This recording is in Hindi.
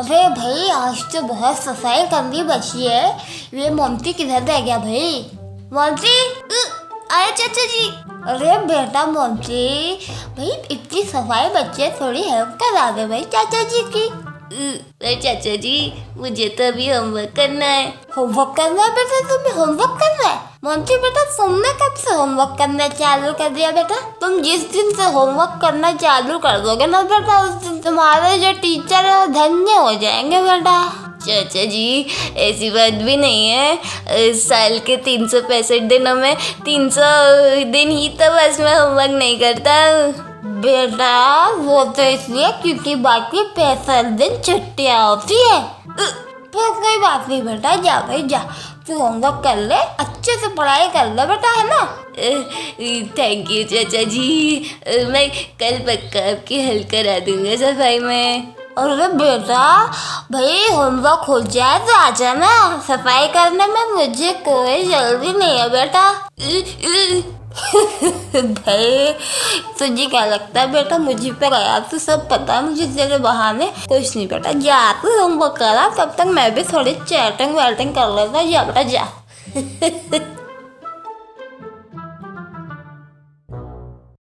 अबे भाई आज तो बहुत सफाई कम भी बची है। ये मोमती किधर रह गया भाई? मोमती आया चाचा जी। अरे बेटा मोमती भाई इतनी सफाई बची है, थोड़ी हेल्प करा दे भाई चाचा जी की। अरे चाचा जी मुझे तो अभी होमवर्क करना है। होमवर्क करना है बेटा? तुम्हें होमवर्क करना है? मोमती बेटा तुमने कब से होमवर्क करना चालू कर दिया बेटा? तुम जिस दिन से होमवर्क करना चालू कर दोगे ना बेटा, उस दिन तुम्हारे जो टीचर है वो धन्य हो जाएंगे बेटा। चाचा जी ऐसी बात भी नहीं है, साल के 365 दिनों में 300 दिन ही तो बस मैं होमवर्क नहीं करता हूँ बेटा। वो तो इसलिए क्योंकि बाकी 65 दिन छुट्टियाँ होती है। तो कोई बात नहीं बेटा, जा भाई जा, तू होमवर्क कर ले, अच्छे से पढ़ाई कर ले बेटा, है ना। थैंक यू चाचा जी, मैं कल पक्का आपकी हेल्प करा दूंगा सफाई में। अरे बेटा भाई होमवर्क हो जाए तो आ जाना, सफाई करने में मुझे कोई जल्दी नहीं है बेटा। भाई तुझे क्या लगता है बेटा मुझे पे गया? तू सब पता है मुझे तेरे बहाने। कुछ नहीं बेटा जा, तू होमवर्क करा, तब तक मैं भी थोड़ी चैटिंग वैटिंग कर लेता। जा बेटा जा।